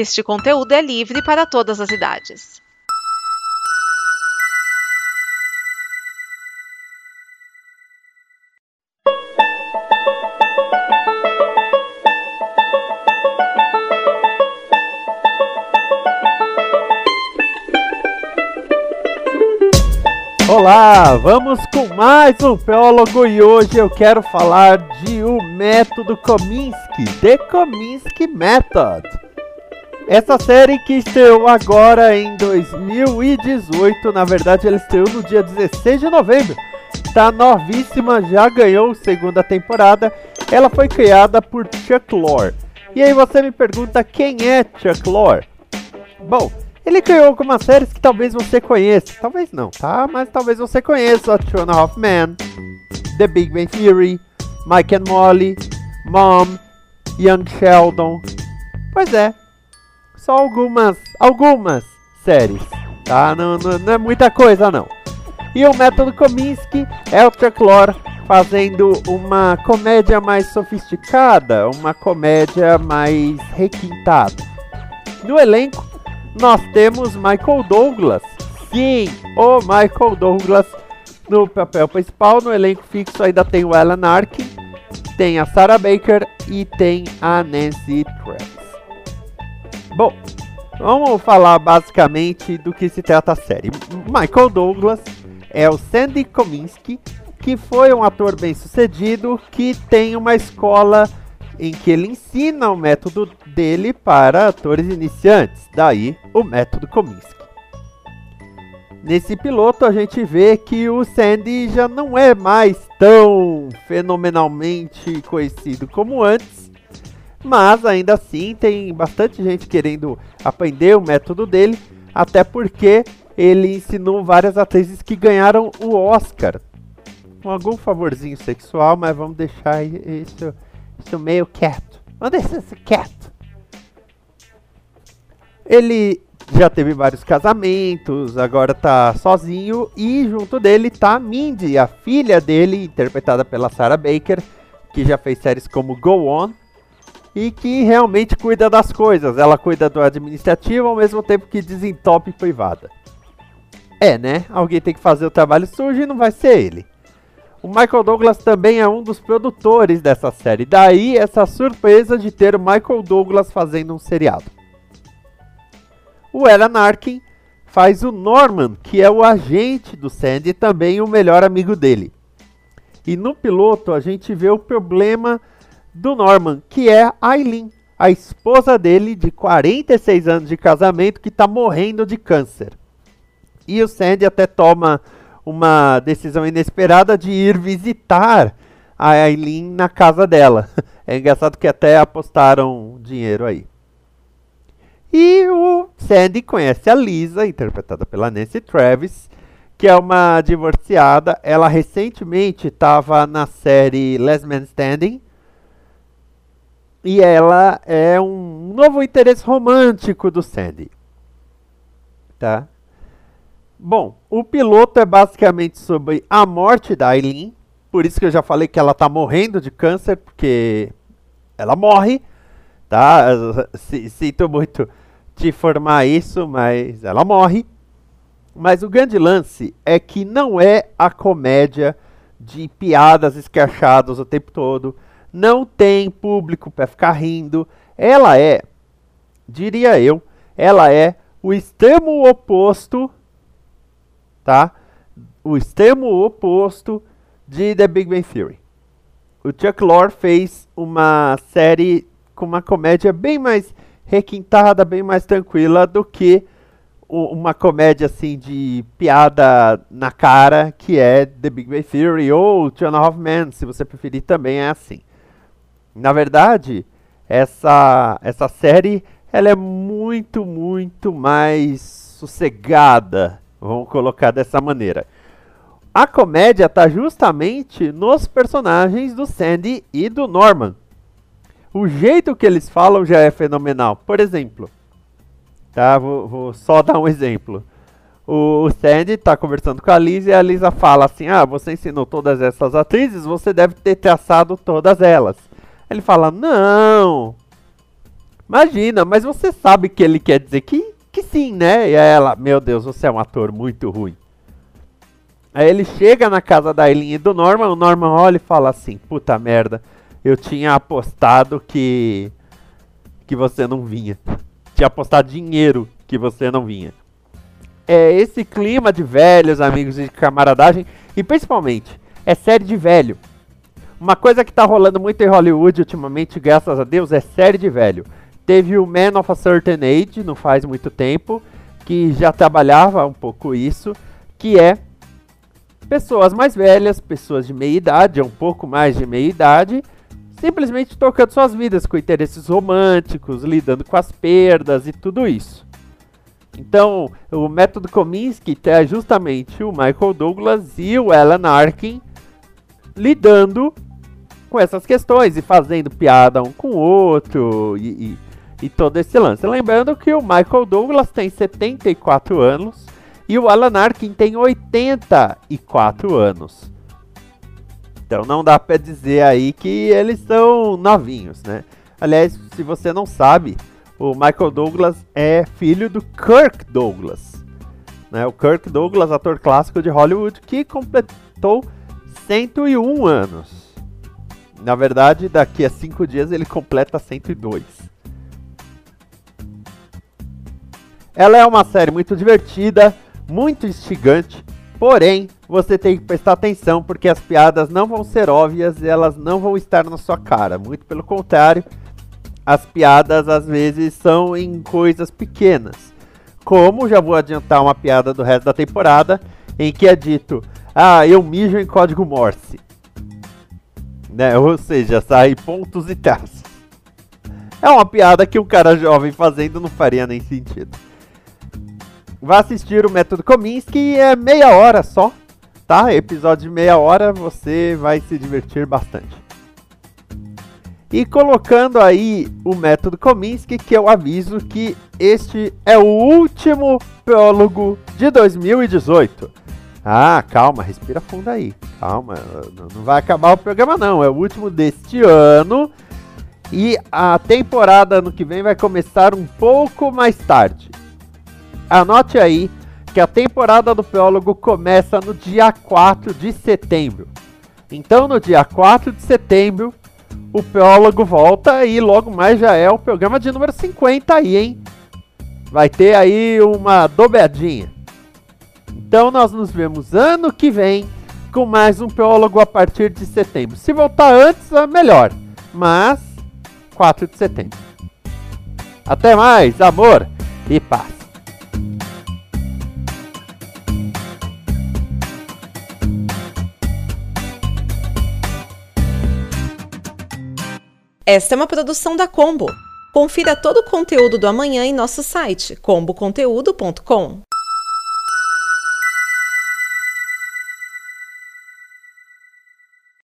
Este conteúdo é livre para todas as idades. Olá, vamos com mais um Teólogo e hoje eu quero falar de o método Kominsky, The Kominsky Method. Essa série que estreou agora em 2018, na verdade ela estreou no dia 16 de novembro. Tá novíssima, já ganhou segunda temporada, ela foi criada por Chuck Lorre. E aí você me pergunta quem é Chuck Lorre? Bom, ele criou algumas séries que talvez você conheça, talvez não, tá? Mas talvez você conheça Two and a Half Men, The Big Bang Theory, Mike and Molly, Mom, Young Sheldon. Pois é, só algumas séries, tá? Não é muita coisa não. E o método Kominsky é o Chuck Lorre fazendo uma comédia mais sofisticada, uma comédia mais requintada. No elenco nós temos Michael Douglas, sim, o Michael Douglas no papel principal. No elenco fixo ainda tem o Alan Arkin, tem a Sarah Baker e tem a Nancy Travis. Bom, vamos falar basicamente do que se trata a série. Michael Douglas é o Sandy Kominsky, que foi um ator bem sucedido, que tem uma escola em que ele ensina o método dele para atores iniciantes, daí o método Kominsky. Nesse piloto a gente vê que o Sandy já não é mais tão fenomenalmente conhecido como antes, mas ainda assim tem bastante gente querendo aprender o método dele, até porque ele ensinou várias atrizes que ganharam o Oscar, com algum favorzinho sexual, mas vamos deixar isso... Estou meio quieto. Onde você está quieto? Ele já teve vários casamentos, agora tá sozinho e junto dele tá Mindy, a filha dele, interpretada pela Sarah Baker, que já fez séries como Go On e que realmente cuida das coisas. Ela cuida do administrativo ao mesmo tempo que desentope privada. É, né? Alguém tem que fazer o trabalho sujo e não vai ser ele. O Michael Douglas também é um dos produtores dessa série, daí essa surpresa de ter o Michael Douglas fazendo um seriado. O Alan Arkin faz o Norman, que é o agente do Sandy e também o melhor amigo dele. E no piloto a gente vê o problema do Norman, que é a Eileen, a esposa dele de 46 anos de casamento, que está morrendo de câncer. E o Sandy até toma uma decisão inesperada de ir visitar a Eileen na casa dela. É engraçado que até apostaram dinheiro aí. E o Sandy conhece a Lisa, interpretada pela Nancy Travis, que é uma divorciada. Ela recentemente estava na série Last Man Standing. E ela é um novo interesse romântico do Sandy. Tá? Bom, o piloto é basicamente sobre a morte da Eileen, por isso que eu já falei que ela tá morrendo de câncer, porque ela morre, tá? Sinto muito te informar isso, mas ela morre. Mas o grande lance é que não é a comédia de piadas escrachadas o tempo todo, não tem público para ficar rindo, ela é o extremo oposto... Tá? O extremo oposto de The Big Bang Theory. O Chuck Lorre fez uma série com uma comédia bem mais requintada, bem mais tranquila do que uma comédia assim de piada na cara, que é The Big Bang Theory ou Two and a Half Men, se você preferir, também é assim. Na verdade, essa série ela é muito mais sossegada. Vamos colocar dessa maneira. A comédia está justamente nos personagens do Sandy e do Norman. O jeito que eles falam já é fenomenal. Por exemplo, tá? Vou só dar um exemplo. O Sandy está conversando com a Lisa e a Lisa fala assim: ah, você ensinou todas essas atrizes, você deve ter traçado todas elas. Ele fala: não, Imagina, mas você sabe que ele quer dizer que sim, né? E ela, meu Deus, você é um ator muito ruim. Aí ele chega na casa da Eileen e do Norman, o Norman olha e fala assim, puta merda, eu tinha apostado que você não vinha. Tinha apostado dinheiro que você não vinha. É esse clima de velhos, amigos e de camaradagem, e principalmente, é série de velho. Uma coisa que tá rolando muito em Hollywood ultimamente, graças a Deus, é série de velho. Teve o Men of a Certain Age, não faz muito tempo, que já trabalhava um pouco isso, que é pessoas mais velhas, pessoas de meia idade, um pouco mais de meia idade, simplesmente tocando suas vidas com interesses românticos, lidando com as perdas e tudo isso. Então, o método Kominsky traz justamente o Michael Douglas e o Alan Arkin lidando com essas questões e fazendo piada um com o outro e todo esse lance. Lembrando que o Michael Douglas tem 74 anos e o Alan Arkin tem 84 anos. Então não dá pra dizer aí que eles são novinhos, né? Aliás, se você não sabe, o Michael Douglas é filho do Kirk Douglas, né? O Kirk Douglas, ator clássico de Hollywood, que completou 101 anos. Na verdade, daqui a 5 dias ele completa 102. Ela é uma série muito divertida, muito instigante, porém, você tem que prestar atenção porque as piadas não vão ser óbvias e elas não vão estar na sua cara. Muito pelo contrário, as piadas às vezes são em coisas pequenas. Como, já vou adiantar uma piada do resto da temporada, em que é dito, ah, eu mijo em código Morse. Né? Ou seja, sai pontos e traços. É uma piada que um cara jovem fazendo não faria nem sentido. Vá assistir o Método Kominsky, é meia hora só, tá? Episódio de meia hora, você vai se divertir bastante. E colocando aí o Método Kominsky, que eu aviso que este é o último prólogo de 2018. Ah, calma, respira fundo aí, calma, não vai acabar o programa não, é o último deste ano. E a temporada ano que vem vai começar um pouco mais tarde. Anote aí que a temporada do prólogo começa no dia 4 de setembro. Então no dia 4 de setembro o prólogo volta e logo mais já é o programa de número 50 aí, hein? Vai ter aí uma dobradinha. Então nós nos vemos ano que vem com mais um prólogo a partir de setembro. Se voltar antes, é melhor. Mas 4 de setembro. Até mais, amor e paz. Esta é uma produção da Combo. Confira todo o conteúdo do amanhã em nosso site comboconteúdo.com.